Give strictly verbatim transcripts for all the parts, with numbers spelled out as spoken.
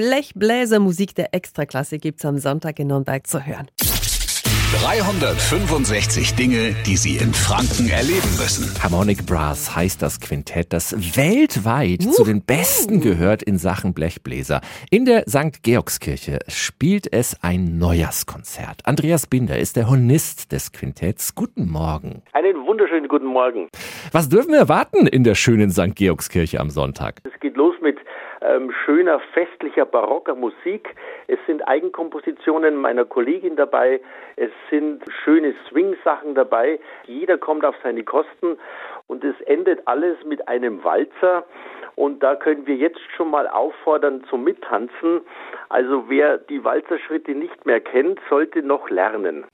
Blechbläsermusik der Extraklasse gibt's am Sonntag in Nürnberg zu hören. dreihundertfünfundsechzig Dinge, die Sie in Franken erleben müssen. Harmonic Brass heißt das Quintett, das weltweit uh. zu den Besten gehört in Sachen Blechbläser. In der Sankt Georgskirche spielt es ein Neujahrskonzert. Andreas Binder ist der Hornist des Quintetts. Guten Morgen. Einen wunderschönen guten Morgen. Was dürfen wir erwarten in der schönen Sankt Georgskirche am Sonntag? Es geht los mit Ähm, schöner, festlicher, barocker Musik. Es sind Eigenkompositionen meiner Kollegin dabei. Es sind schöne Swing-Sachen dabei. Jeder kommt auf seine Kosten und es endet alles mit einem Walzer. Und da können wir jetzt schon mal auffordern zum Mittanzen. Also wer die Walzerschritte nicht mehr kennt, sollte noch lernen.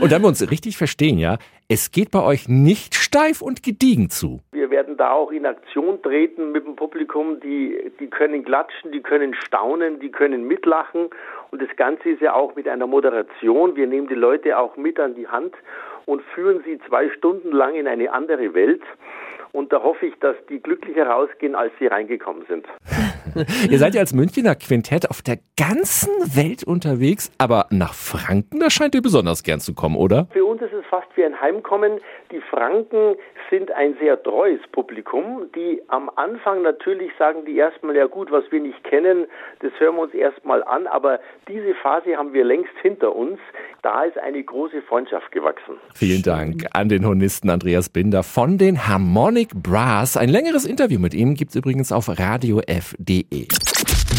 Und damit wir uns richtig verstehen, ja, es geht bei euch nicht steif und gediegen zu. Wir werden da auch in Aktion treten mit dem Publikum. Die, die können klatschen, die können staunen, die können mitlachen. Und das Ganze ist ja auch mit einer Moderation. Wir nehmen die Leute auch mit an die Hand und führen sie zwei Stunden lang in eine andere Welt. Und da hoffe ich, dass die glücklicher rausgehen, als sie reingekommen sind. Ihr seid ja als Münchner Quintett auf der ganzen Welt unterwegs, aber nach Franken, da scheint ihr besonders gern zu kommen, oder? Für uns ist es fast wie ein Heimkommen. Die Franken sind ein sehr treues Publikum, die am Anfang natürlich sagen die erstmal, ja gut, was wir nicht kennen, das hören wir uns erstmal an, aber diese Phase haben wir längst hinter uns. Da ist eine große Freundschaft gewachsen. Vielen Dank an den Hornisten Andreas Binder von den Harmonic Brass. Ein längeres Interview mit ihm gibt es übrigens auf radio f punkt de.